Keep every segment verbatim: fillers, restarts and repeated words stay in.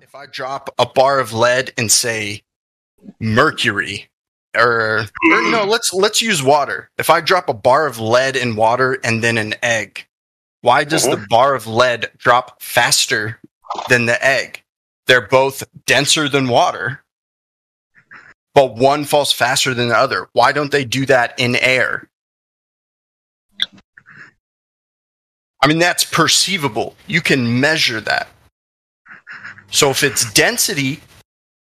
if I drop a bar of lead and say mercury, or, or no, let's let's use water. If I drop a bar of lead in water and then an egg, why does the bar of lead drop faster than the egg? They're both denser than water, but one falls faster than the other. Why don't they do that in air? I mean, that's perceivable. You can measure that. So if it's density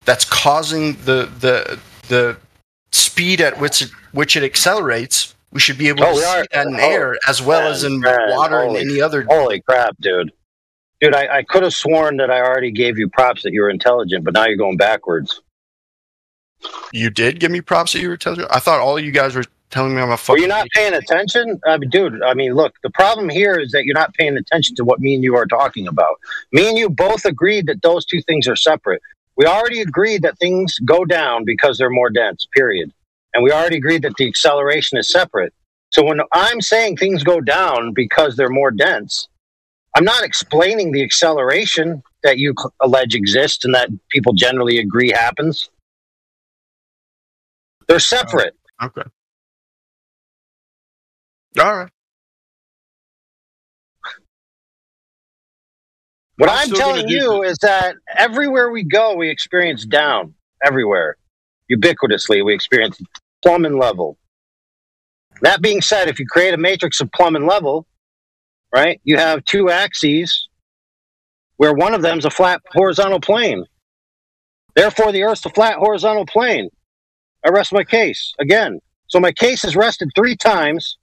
that's causing the the the speed at which it, which it accelerates, we should be able oh, to see are, that in oh, air as well man, as in man, water holy, and any other. Holy crap, dude. Dude, I, I could have sworn that I already gave you props that you were intelligent, but now you're going backwards. You did give me props that you were intelligent? I thought all you guys were telling me I'm a fucking... Were you not paying attention? I mean, dude, I mean, look, the problem here is that you're not paying attention to what me and you are talking about. Me and you both agreed that those two things are separate. We already agreed that things go down because they're more dense, period. And we already agreed that the acceleration is separate. So when I'm saying things go down because they're more dense, I'm not explaining the acceleration that you allege exists and that people generally agree happens. They're separate. Oh, okay. All right. What I'm, I'm telling you is that everywhere we go, we experience down. Everywhere. Ubiquitously, we experience plumb and level. That being said, if you create a matrix of plumb and level, right? You have two axes where one of them is a flat horizontal plane. Therefore, the Earth's a flat horizontal plane. I rest my case again. So my case is rested three times,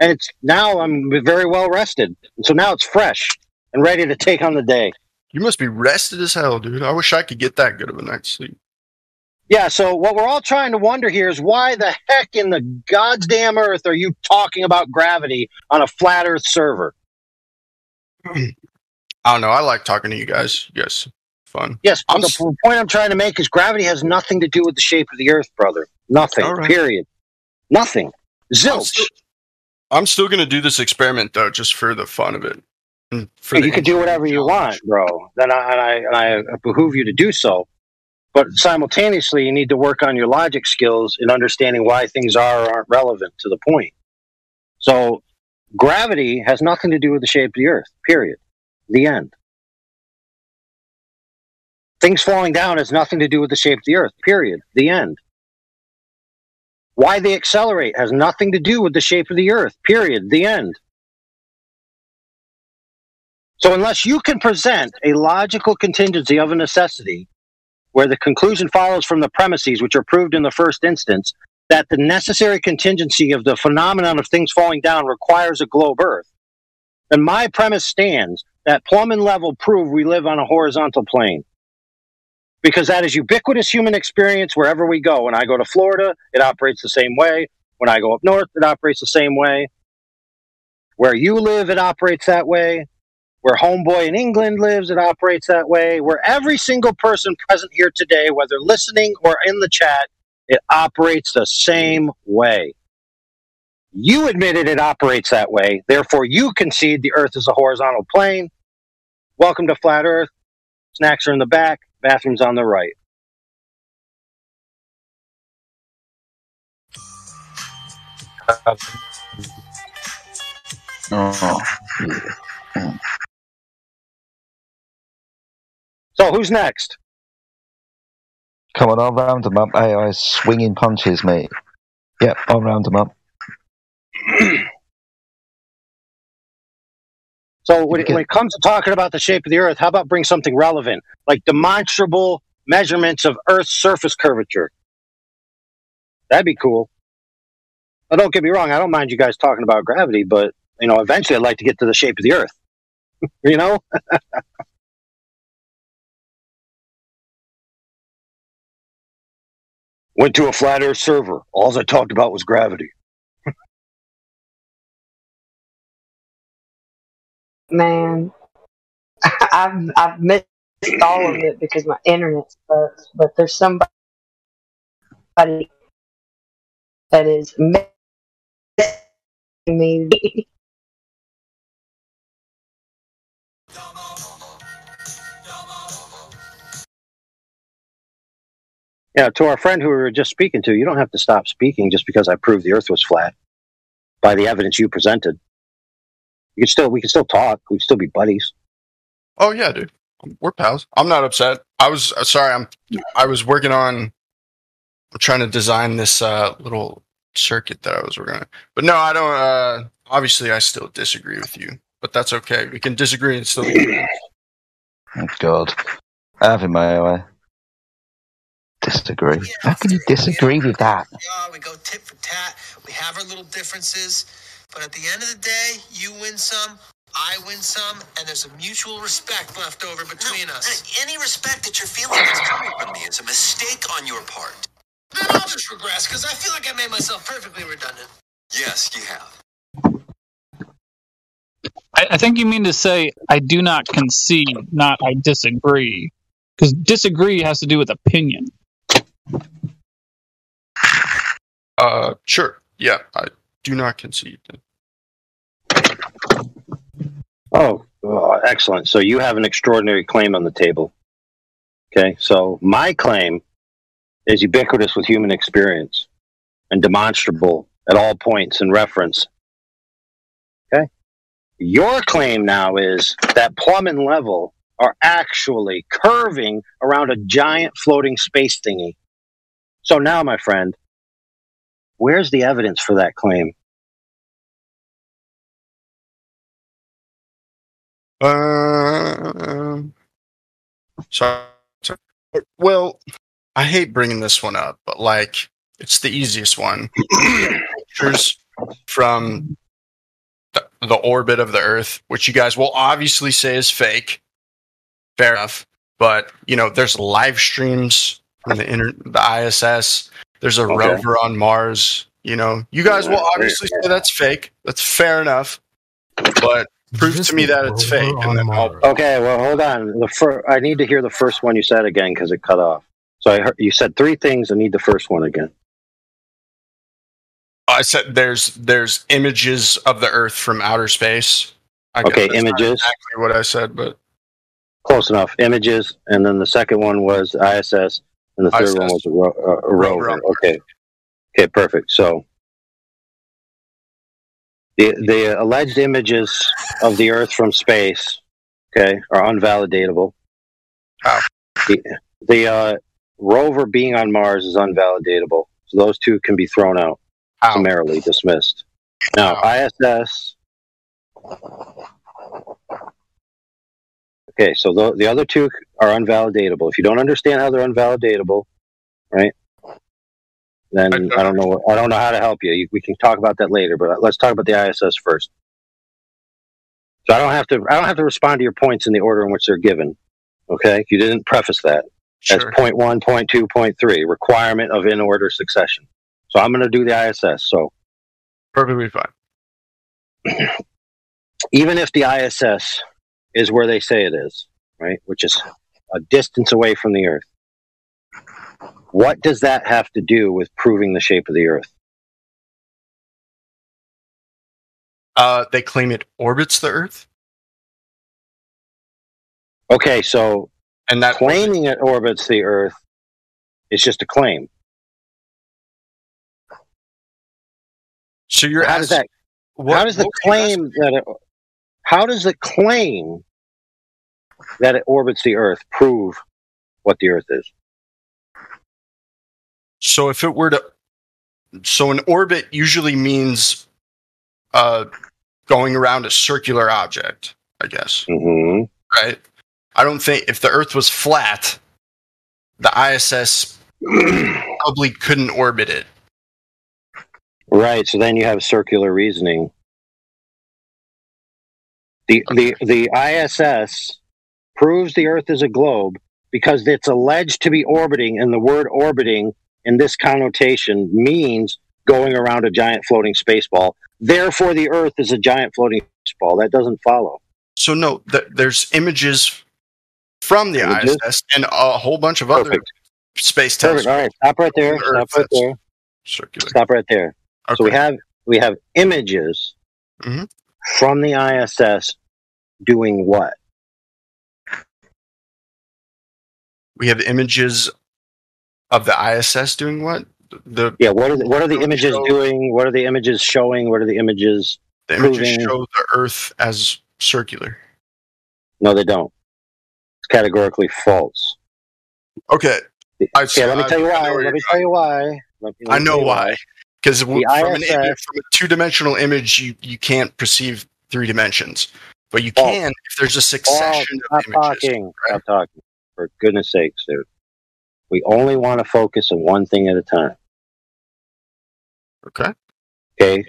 and it's now I'm very well rested. So now it's fresh and ready to take on the day. You must be rested as hell, dude. I wish I could get that good of a night's sleep. Yeah, so what we're all trying to wonder here is why the heck in the goddamn earth are you talking about gravity on a flat earth server? I don't know. I like talking to you guys. Yes, fun. Yes, but I'm the s- point I'm trying to make is gravity has nothing to do with the shape of the earth, brother. Nothing, all right. Period. Nothing. Zilch. I'm still, I'm still going to do this experiment, though, just for the fun of it. And for hey, you can do whatever challenge. You want, bro, and I, and, I, and I behoove you to do so. But simultaneously, you need to work on your logic skills in understanding why things are or aren't relevant to the point. So gravity has nothing to do with the shape of the earth, period. The end. Things falling down has nothing to do with the shape of the earth, period. The end. Why they accelerate has nothing to do with the shape of the earth, period. The end. So unless you can present a logical contingency of a necessity, where the conclusion follows from the premises, which are proved in the first instance, that the necessary contingency of the phenomenon of things falling down requires a globe earth, then my premise stands that plumb and level prove we live on a horizontal plane. Because that is ubiquitous human experience wherever we go. When I go to Florida, it operates the same way. When I go up north, it operates the same way. Where you live, it operates that way. Where homeboy in England lives, it operates that way. Where every single person present here today, whether listening or in the chat, it operates the same way. You admitted it operates that way. Therefore, you concede the earth is a horizontal plane. Welcome to Flat Earth. Snacks are in the back. Bathrooms on the right. Oh. So, who's next? Come on, I'll round them up. A I swinging punches, mate. Yep, I'll round them up. So, when it, when it comes to talking about the shape of the Earth, how about bring something relevant? Like demonstrable measurements of Earth's surface curvature. That'd be cool. Now, don't get me wrong, I don't mind you guys talking about gravity, but, you know, eventually I'd like to get to the shape of the Earth. You know? Went to a flat earth server. All I talked about was gravity. Man, I've I've missed all of it because my internet sucks. But there's somebody that is missing me. Now, to our friend who we were just speaking to, you don't have to stop speaking just because I proved the Earth was flat by the evidence you presented. You can still, we can still talk. We can still be buddies. Oh yeah, dude, we're pals. I'm not upset. I was uh, sorry. I'm. I was working on. I'm trying to design this uh, little circuit that I was working on. But no, I don't. Uh, obviously, I still disagree with you, but that's okay. We can disagree and still agree. Oh God, I have it my way. Disagree. Yeah, how can you disagree with that? We go tit for tat. We have our little differences, but at the end of the day, you win some, I win some, and there's a mutual respect left over between no, us. Any respect that you're feeling that's coming from me is a mistake on your part. Then I'll just regress because I feel like I made myself perfectly redundant. Yes, you have. I, I think you mean to say I do not concede, not I disagree, because disagree has to do with opinion. Uh, sure. Yeah, I do not concede. Oh, oh, excellent. So you have an extraordinary claim on the table. Okay, so my claim is ubiquitous with human experience and demonstrable at all points in reference. Okay? Your claim now is that Plumb and Level are actually curving around a giant floating space thingy. So now, my friend, where's the evidence for that claim? Uh, um, sorry, sorry. Well, I hate bringing this one up, but like, it's the easiest one. Pictures from the, the orbit of the Earth, which you guys will obviously say is fake. Fair enough, but you know, there's live streams from the inter- the I S S. There's a okay. rover on Mars. You know, you guys will obviously say that's fake. That's fair enough, but prove to me that it's fake, and then I'll. Okay, well, hold on. The fir- I need to hear the first one you said again because it cut off. So I heard, you said three things. I need the first one again. I said there's there's images of the Earth from outer space. I okay, guess that's images. Not exactly what I said, but close enough. Images, and then the second one was I S S, and the third I S S. One was a, ro- a rover. rover. Okay, okay, perfect. So the the alleged images of the Earth from space, okay, are unvalidatable. How? The, the uh, rover being on Mars is unvalidatable, so those two can be thrown out, Ow. summarily dismissed. Now, Ow. I S S. Okay, so the, the other two are unvalidatable. If you don't understand how they're unvalidatable, right? Then I don't, I don't know. I don't know how to help you. you. We can talk about that later, but let's talk about the I S S first. So I don't have to. I don't have to respond to your points in the order in which they're given. Okay, you didn't preface that. That's sure. point one, point two, point three. Requirement of in order succession. So I'm going to do the I S S. So perfectly fine. Even if the I S S is where they say it is, right? Which is a distance away from the Earth. What does that have to do with proving the shape of the Earth? Uh, they claim it orbits the Earth. Okay, so and that claiming it orbits the Earth is just a claim. So you're how asking, does that? What, how does the claim that it? How does the claim that it orbits the Earth prove what the Earth is? So if it were to... So an orbit usually means uh, going around a circular object, I guess. Mm-hmm. Right? I don't think... If the Earth was flat, the I S S probably couldn't orbit it. Right, so then you have circular reasoning. The, the the I S S proves the Earth is a globe because it's alleged to be orbiting, and the word orbiting in this connotation means going around a giant floating space ball. Therefore, the Earth is a giant floating space ball. That doesn't follow. So, no, th- there's images from the images? I S S and a whole bunch of Perfect. other space tests. All right, stop right there. Stop right there. Circular. Stop right there. Okay. So we have we have images. Mm-hmm. From the I S S doing what? We have images Of the I S S doing what? The yeah. What are the, what are the images show? doing? What are the images showing? What are the images? The images proving? show the Earth as circular. No, they don't. It's categorically false. Okay. I, so yeah. Let me I, tell you why. Let me tell you why. Let me, let I know why. Because from, from a two-dimensional image, you you can't perceive three dimensions, but you can oh. if there's a succession oh, of images. Talking. Right? Stop talking. For goodness sakes, dude. We only want to focus on one thing at a time. Okay. Okay.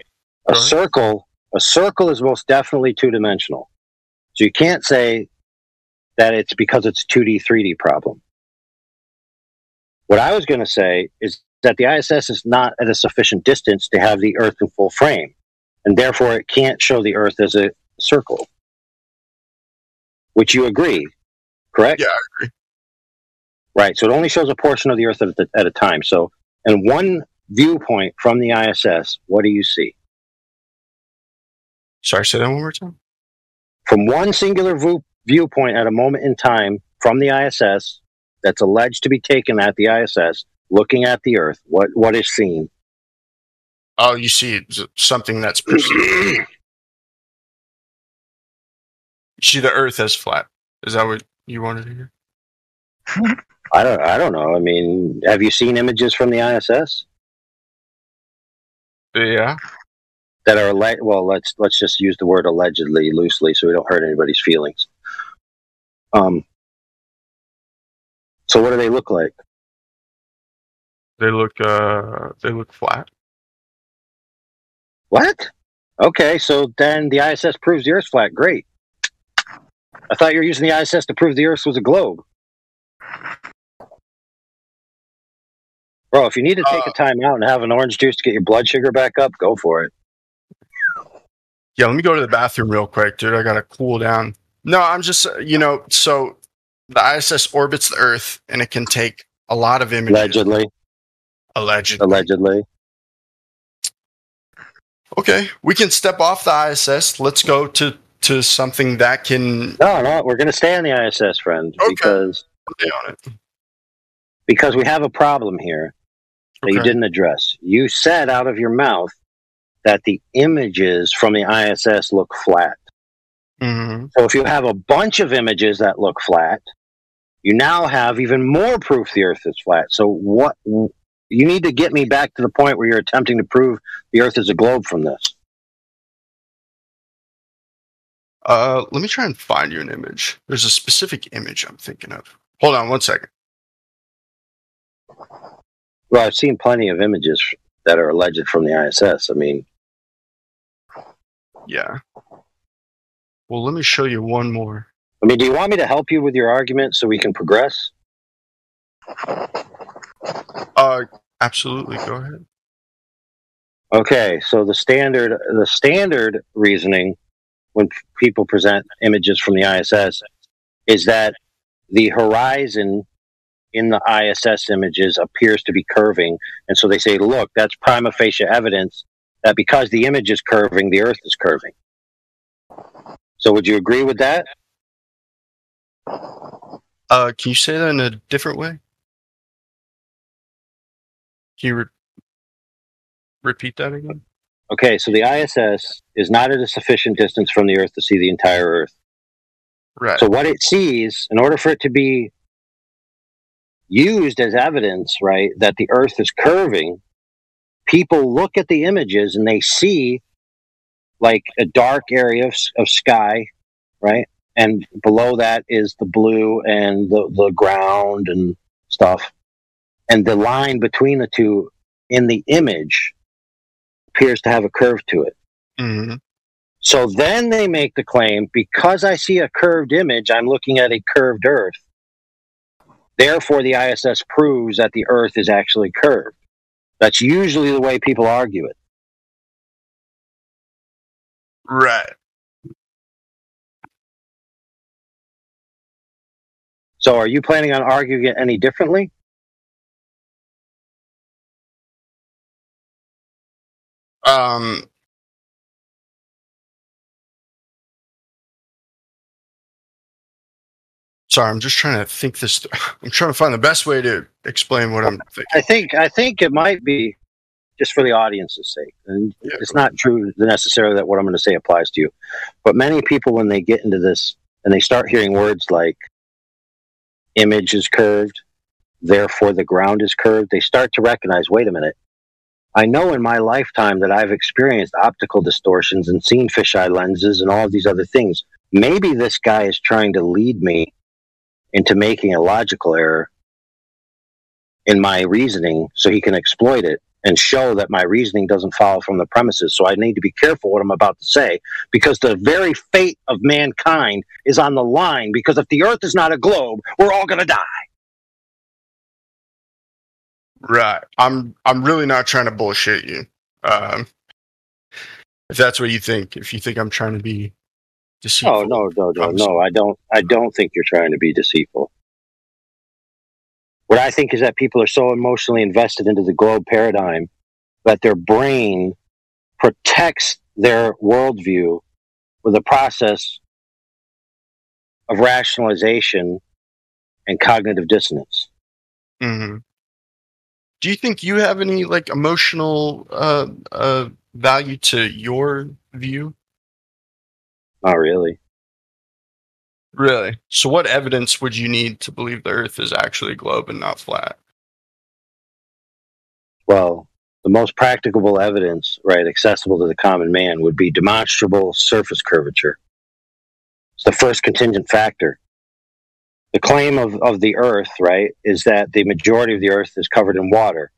A circle, a circle is most definitely two-dimensional. So you can't say that it's because it's two D, three D problem. What I was going to say is that the I S S is not at a sufficient distance to have the Earth in full frame, and therefore it can't show the Earth as a circle. Which you agree, correct? Yeah, I agree. Right, so it only shows a portion of the Earth at, the, at a time. So, in one viewpoint from the I S S, what do you see? Sorry, say that one more time. From one singular view, viewpoint at a moment in time from the I S S that's alleged to be taken at the I S S, looking at the Earth, what what is seen? Oh, you see something that's perceived. You see the Earth as flat. Is that what you wanted to hear? I don't. I don't know. I mean, have you seen images from the I S S? Yeah, that are alleged. Well, let's let's just use the word allegedly loosely, so we don't hurt anybody's feelings. Um. So, what do they look like? They look. Uh, they look flat. What? Okay, so then the I S S proves the Earth's flat. Great. I thought you were using the I S S to prove the Earth was a globe. Bro, if you need to take uh, a time out and have an orange juice to get your blood sugar back up, go for it. Yeah, let me go to the bathroom real quick, dude. I gotta cool down. No, I'm just, you know, so the I S S orbits the Earth, and it can take a lot of images. Allegedly. Allegedly. Allegedly. Okay, we can step off the I S S. Let's go to, to something that can... No, no, we're gonna stay on the I S S, friend, okay. because... Stay on it. Because we have a problem here that okay. you didn't address. You said out of your mouth that the images from the I S S look flat. Mm-hmm. So if you have a bunch of images that look flat, you now have even more proof the Earth is flat. So what you need to get me back to the point where you're attempting to prove the Earth is a globe from this. Uh, let me try and find you an image. There's a specific image I'm thinking of. Hold on one second. Well, I've seen plenty of images that are alleged from the I S S. I mean, yeah. Well, let me show you one more. I mean, do you want me to help you with your argument so we can progress? Uh, absolutely. Go ahead. Okay, so the standard, the standard reasoning when people present images from the I S S is that the horizon in the I S S images appears to be curving. And so they say, look, that's prima facie evidence that because the image is curving, the Earth is curving. So would you agree with that? Uh, can you say that in a different way? Can you re- repeat that again? Okay, so the I S S is not at a sufficient distance from the Earth to see the entire Earth. Right. So what it sees, in order for it to be used as evidence, right, that the Earth is curving, people look at the images and they see like a dark area of, of sky, right? And below that is the blue and the, the ground and stuff. And the line between the two in the image appears to have a curve to it. Mm-hmm. So then they make the claim, because I see a curved image, I'm looking at a curved Earth. Therefore, the I S S proves that the Earth is actually curved. That's usually the way people argue it. Right. So are you planning on arguing it any differently? Um... Sorry, I'm just trying to think this. Th- I'm trying to find the best way to explain what I'm thinking. I think I think it might be just for the audience's sake, and yeah, it's not true necessarily that what I'm going to say applies to you. But many people, when they get into this and they start hearing words like "image is curved," therefore the ground is curved, they start to recognize, wait a minute, I know in my lifetime that I've experienced optical distortions and seen fisheye lenses and all of these other things. Maybe this guy is trying to lead me into making a logical error in my reasoning so he can exploit it and show that my reasoning doesn't follow from the premises. So I need to be careful what I'm about to say, because the very fate of mankind is on the line, because if the earth is not a globe, we're all going to die. Right. I'm I'm really not trying to bullshit you. Um, if that's what you think, if you think I'm trying to be deceitful. No, no, no, no, no. I don't I don't think you're trying to be deceitful. What I think is that people are so emotionally invested into the globe paradigm that their brain protects their worldview with a process of rationalization and cognitive dissonance. Mm-hmm. Do you think you have any like emotional uh, uh, value to your view? Not really. Really? So what evidence would you need to believe the Earth is actually a globe and not flat? Well, the most practicable evidence, right, accessible to the common man would be demonstrable surface curvature. It's the first contingent factor. The claim of, of the Earth, right, is that the majority of the Earth is covered in water.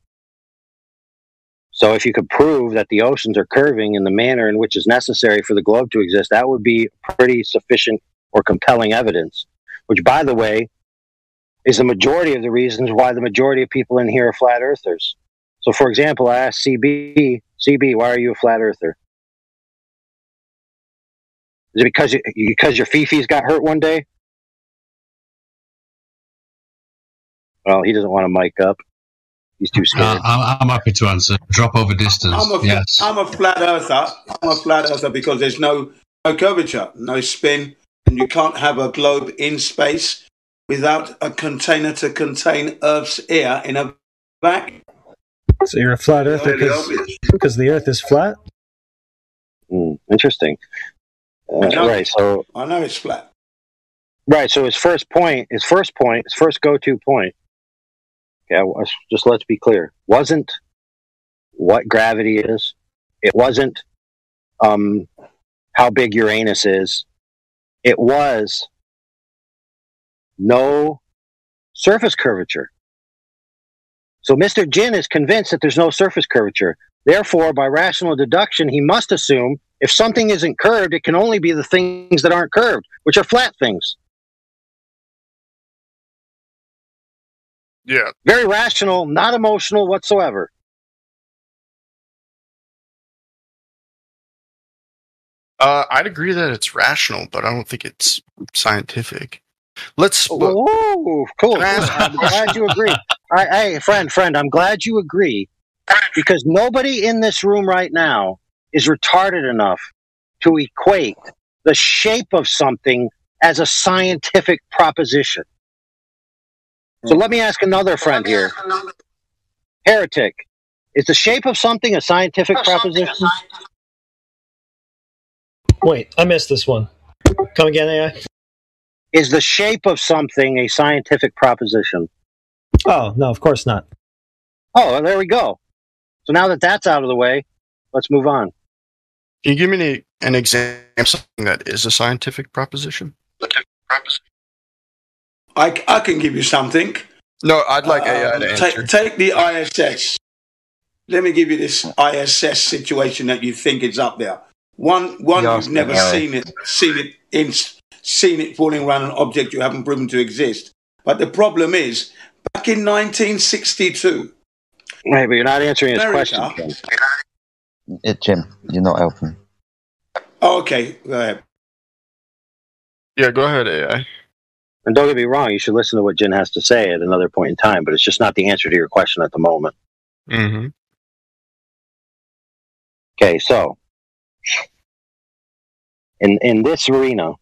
So if you could prove that the oceans are curving in the manner in which is necessary for the globe to exist, that would be pretty sufficient or compelling evidence, which, by the way, is the majority of the reasons why the majority of people in here are flat earthers. So, for example, I asked C B, C B, why are you a flat earther? Is it because, you, because your fifis got hurt one day? Well, he doesn't want to mic up. He's too scared. Uh, I'm, I'm happy to answer. Drop over distance. I'm a, yes. I'm a flat earther. I'm a flat earther because there's no, no curvature, no spin, and you can't have a globe in space without a container to contain Earth's air in a vacuum. So you're a flat earther because, because the Earth is flat? Mm, interesting. Uh, right. So I know it's flat. Right. So his first point, his first point, his first go-to point. Yeah, just let's be clear. Wasn't what gravity is. It wasn't um, how big Uranus is. It was no surface curvature. So Mister Jin is convinced that there's no surface curvature. Therefore, by rational deduction, he must assume if something isn't curved, it can only be the things that aren't curved, which are flat things. Yeah. Very rational, not emotional whatsoever. Uh, I'd agree that it's rational, but I don't think it's scientific. Let's. Oh, cool. I'm glad you agree. I, hey, friend, friend, I'm glad you agree, because nobody in this room right now is retarded enough to equate the shape of something as a scientific proposition. So let me ask another friend here. Heretic. Is the shape of something a scientific proposition? Wait, I missed this one. Come again, A I? Is the shape of something a scientific proposition? Oh, no, of course not. Oh, well, there we go. So now that that's out of the way, let's move on. Can you give me an, an example of something that is a scientific proposition? proposition. I, I can give you something. No, I'd like A I um, to answer. Take, take the I S S. Let me give you this I S S situation that you think is up there. One, one you've never seen it, seen it in, seen it falling around an object you haven't proven to exist. But the problem is, back in nineteen sixty-two. Wait, but you're not answering his question, Jim. It, Jim, you're not helping. Okay, go ahead. Yeah, go ahead, A I. And don't get me wrong, you should listen to what Jin has to say at another point in time, but it's just not the answer to your question at the moment. Mm-hmm. Okay, so, in, in this arena,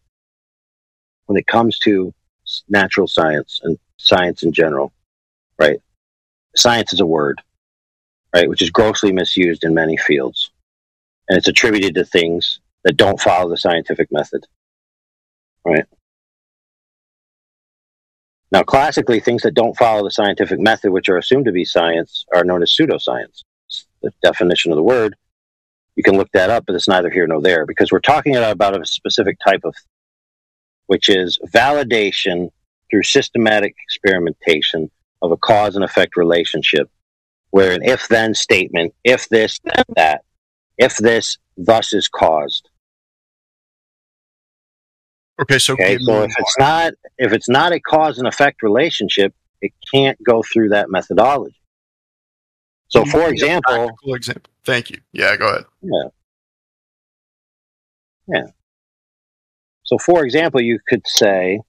when it comes to natural science and science in general, right, science is a word, right, which is grossly misused in many fields. And it's attributed to things that don't follow the scientific method, right? Now, classically, things that don't follow the scientific method, which are assumed to be science, are known as pseudoscience. It's the definition of the word. You can look that up, but it's neither here nor there, because we're talking about a specific type of, which is validation through systematic experimentation of a cause and effect relationship, where an if-then statement, if this, then that, if this, thus is caused. Okay, so, okay, so if it's not if it's not a cause and effect relationship, it can't go through that methodology. So, mm-hmm. for example, example, thank you. Yeah, go ahead. Yeah, yeah. So, for example, you could say,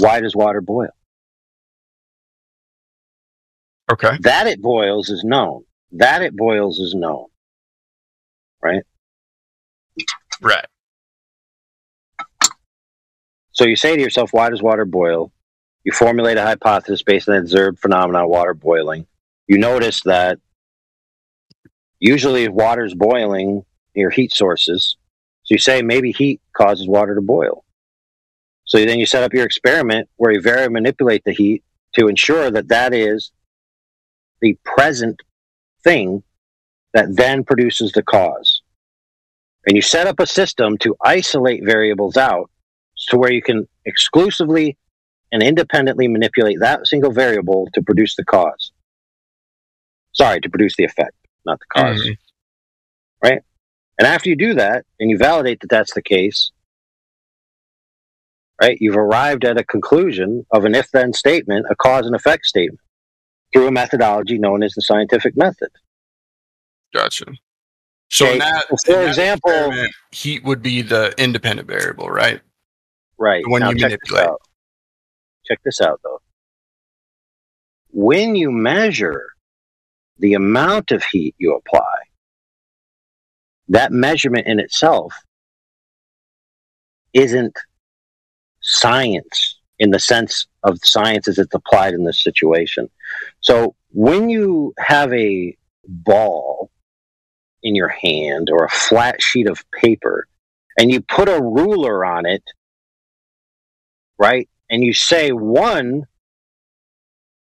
"Why does water boil?" Okay, that it boils is known. That it boils is known. Right. Right. So you say to yourself, why does water boil? You formulate a hypothesis based on the observed phenomenon, water boiling. You notice that usually if water's boiling near heat sources, so you say maybe heat causes water to boil. So then you set up your experiment where you very manipulate the heat to ensure that that is the present thing that then produces the cause. And you set up a system to isolate variables out to where you can exclusively and independently manipulate that single variable to produce the cause. Sorry, to produce the effect, not the cause. Mm-hmm. Right? And after you do that, and you validate that that's the case, right, you've arrived at a conclusion of an if-then statement, a cause and effect statement, through a methodology known as the scientific method. Gotcha. So, okay. in that, so for in example... heat would be the independent variable, right? Right. When now, you check manipulate. This out. Check this out, though. When you measure the amount of heat you apply, that measurement in itself isn't science in the sense of science as it's applied in this situation. So when you have a ball in your hand or a flat sheet of paper and you put a ruler on it, right? And you say one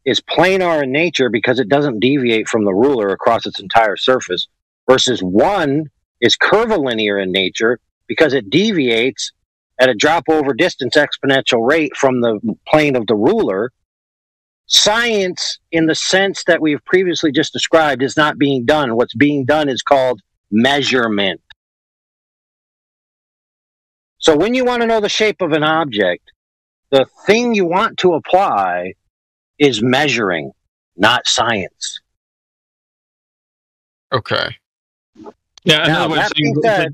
is planar in nature because it doesn't deviate from the ruler across its entire surface, versus one is curvilinear in nature because it deviates at a drop-over distance exponential rate from the plane of the ruler. Science, in the sense that we've previously just described, is not being done. What's being done is called measurement. So when you want to know the shape of an object, the thing you want to apply is measuring, not science. Okay. Yeah, now, another way of saying that,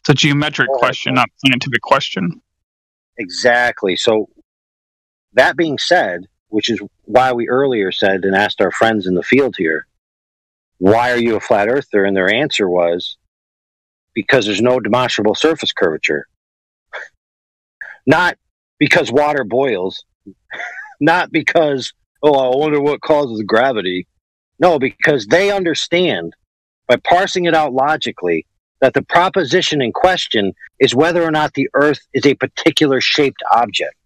it's a geometric oh, question, not a scientific question. Exactly. So that being said, which is why we earlier said and asked our friends in the field here, why are you a flat earther? And their answer was, because there's no demonstrable surface curvature. Not because water boils, not because, oh, I wonder what causes gravity. No, because they understand by parsing it out logically that the proposition in question is whether or not the earth is a particular shaped object.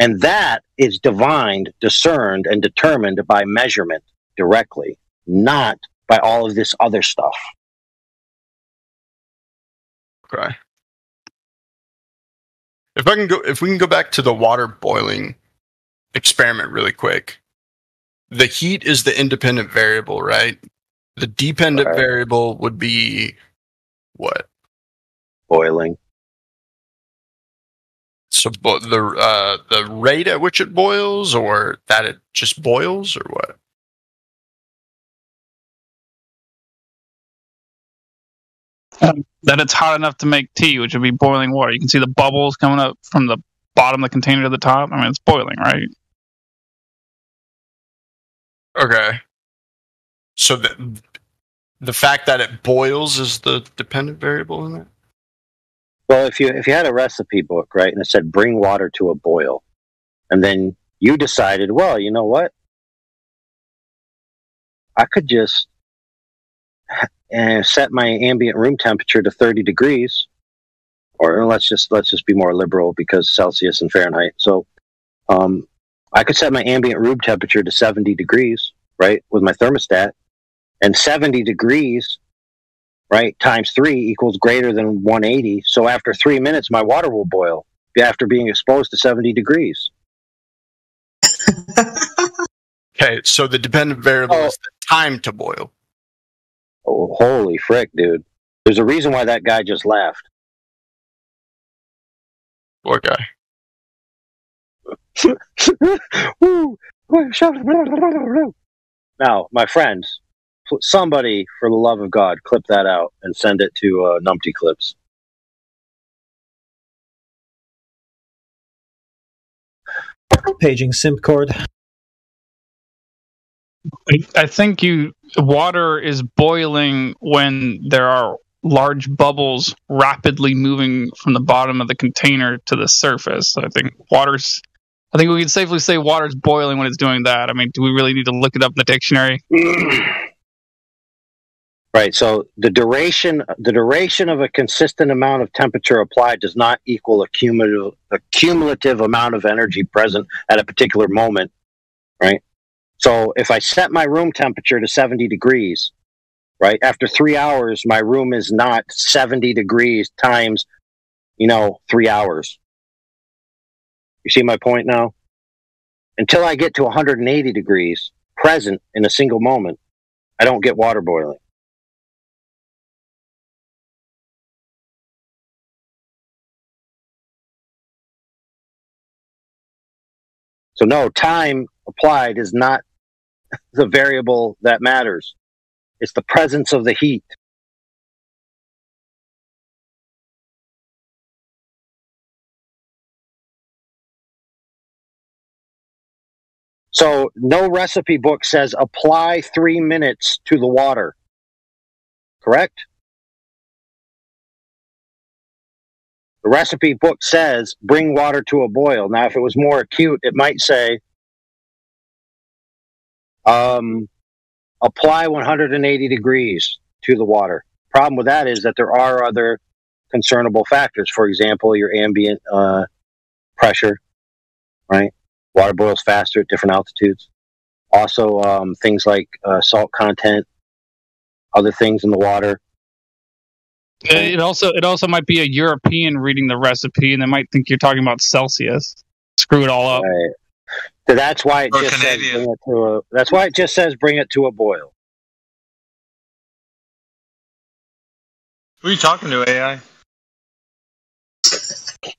And that is divined, discerned, and determined by measurement directly, not by all of this other stuff. Okay. If I can go, if we can go back to the water boiling experiment really quick, the heat is the independent variable, right? The dependent right. variable would be what? Boiling. So bo the uh, the rate at which it boils, or that it just boils, or what? Um, that it's hot enough to make tea, which would be boiling water. You can see the bubbles coming up from the bottom of the container to the top. I mean, it's boiling, right? Okay. So the, the fact that it boils is the dependent variable in it? Well, if you, if you had a recipe book, right, and it said bring water to a boil, and then you decided, well, you know what? I could just set my ambient room temperature to thirty degrees, or let's just let's just be more liberal because Celsius and Fahrenheit. So um, I could set my ambient room temperature to seventy degrees, right, with my thermostat, and seventy degrees, right, times three equals greater than one eighty. So after three minutes, my water will boil after being exposed to seventy degrees. Okay, so the dependent variable oh. is the time to boil. Oh, holy frick, dude. There's a reason why that guy just laughed. Poor guy. Now, my friends, somebody, for the love of God, clip that out and send it to uh, Numpty Clips. Paging Simpcord. I think you water is boiling when there are large bubbles rapidly moving from the bottom of the container to the surface. So I think water's. I think we can safely say water's boiling when it's doing that. I mean, do we really need to look it up in the dictionary? Right. So the duration, the duration of a consistent amount of temperature applied does not equal a cumulative, a cumulative amount of energy present at a particular moment. Right. So if I set my room temperature to seventy degrees, right, after three hours, my room is not seventy degrees times, you know, three hours. You see my point now? Until I get to one hundred eighty degrees present in a single moment, I don't get water boiling. So no, time applied is not the variable that matters. It's the presence of the heat. So no recipe book says apply three minutes to the water. Correct? The recipe book says bring water to a boil. Now, if it was more acute, it might say um, apply one hundred eighty degrees to the water. Problem with that is that there are other concernable factors. For example, your ambient uh, pressure, right? Water boils faster at different altitudes. Also, um, things like uh, salt content, other things in the water. It also it also might be a European reading the recipe, and they might think you're talking about Celsius. Screw it all up. Right. So that's why it or just says bring it to a, that's why it just says bring it to a boil. Who are you talking to, A I?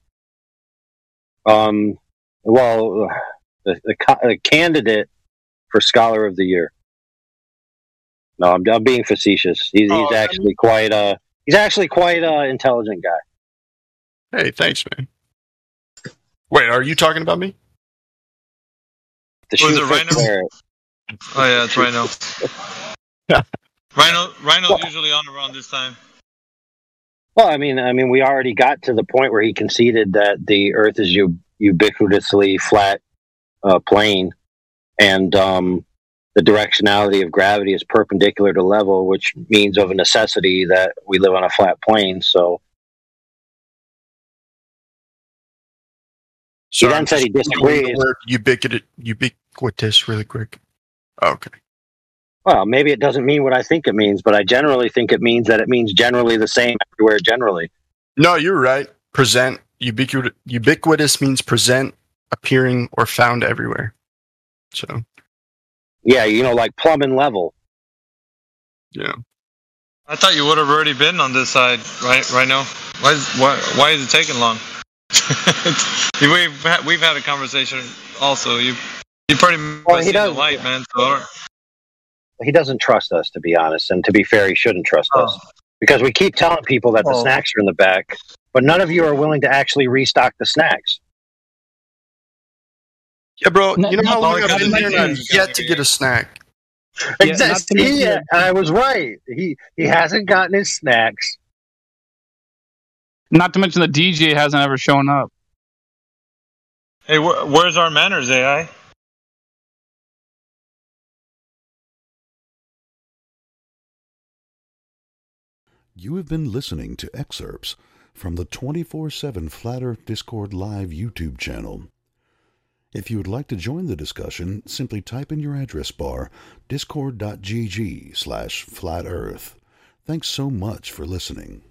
Um. Well, the, the, the candidate for Scholar of the Year. No, I'm, I'm being facetious. He's, oh, he's actually quite uh. He's actually quite an uh, intelligent guy. Hey, thanks, man. Wait, are you talking about me? The Was it Rhino? Parrot. Oh, yeah, it's Rhino. Rhino, Rhino's well, usually on around this time. Well, I mean, I mean, we already got to the point where he conceded that the Earth is u- ubiquitously flat uh, plane, and um, the directionality of gravity is perpendicular to level, which means of a necessity that we live on a flat plane. So, so he then said he disagrees. Ubiquitous, ubiquitous, really quick. Oh, okay. Well, maybe it doesn't mean what I think it means, but I generally think it means that it means generally the same everywhere. Generally. No, you're right. Present ubiquitous. Ubiquitous means present, appearing, or found everywhere. So. Yeah, you know, like plumbing level. Yeah. I thought you would have already been on this side, right? Right now, why is why why is it taking long? we've had, we've had a conversation. Also, you you pretty much well, seen the light, man. So he doesn't trust us, to be honest, and to be fair, he shouldn't trust oh. us because we keep telling people that oh. the snacks are in the back, but none of you are willing to actually restock the snacks. Yeah, bro, no, you know no, how long I've been here and I've yet to get a snack. Exactly. Yeah, yeah, I was right. He he hasn't gotten his snacks. Not to mention the D J hasn't ever shown up. Hey, wh where's our manners, A I? You have been listening to excerpts from the twenty-four seven Flat Earth Discord Live YouTube channel. If you would like to join the discussion, simply type in your address bar, discord dot g g slash flat earth. Thanks so much for listening.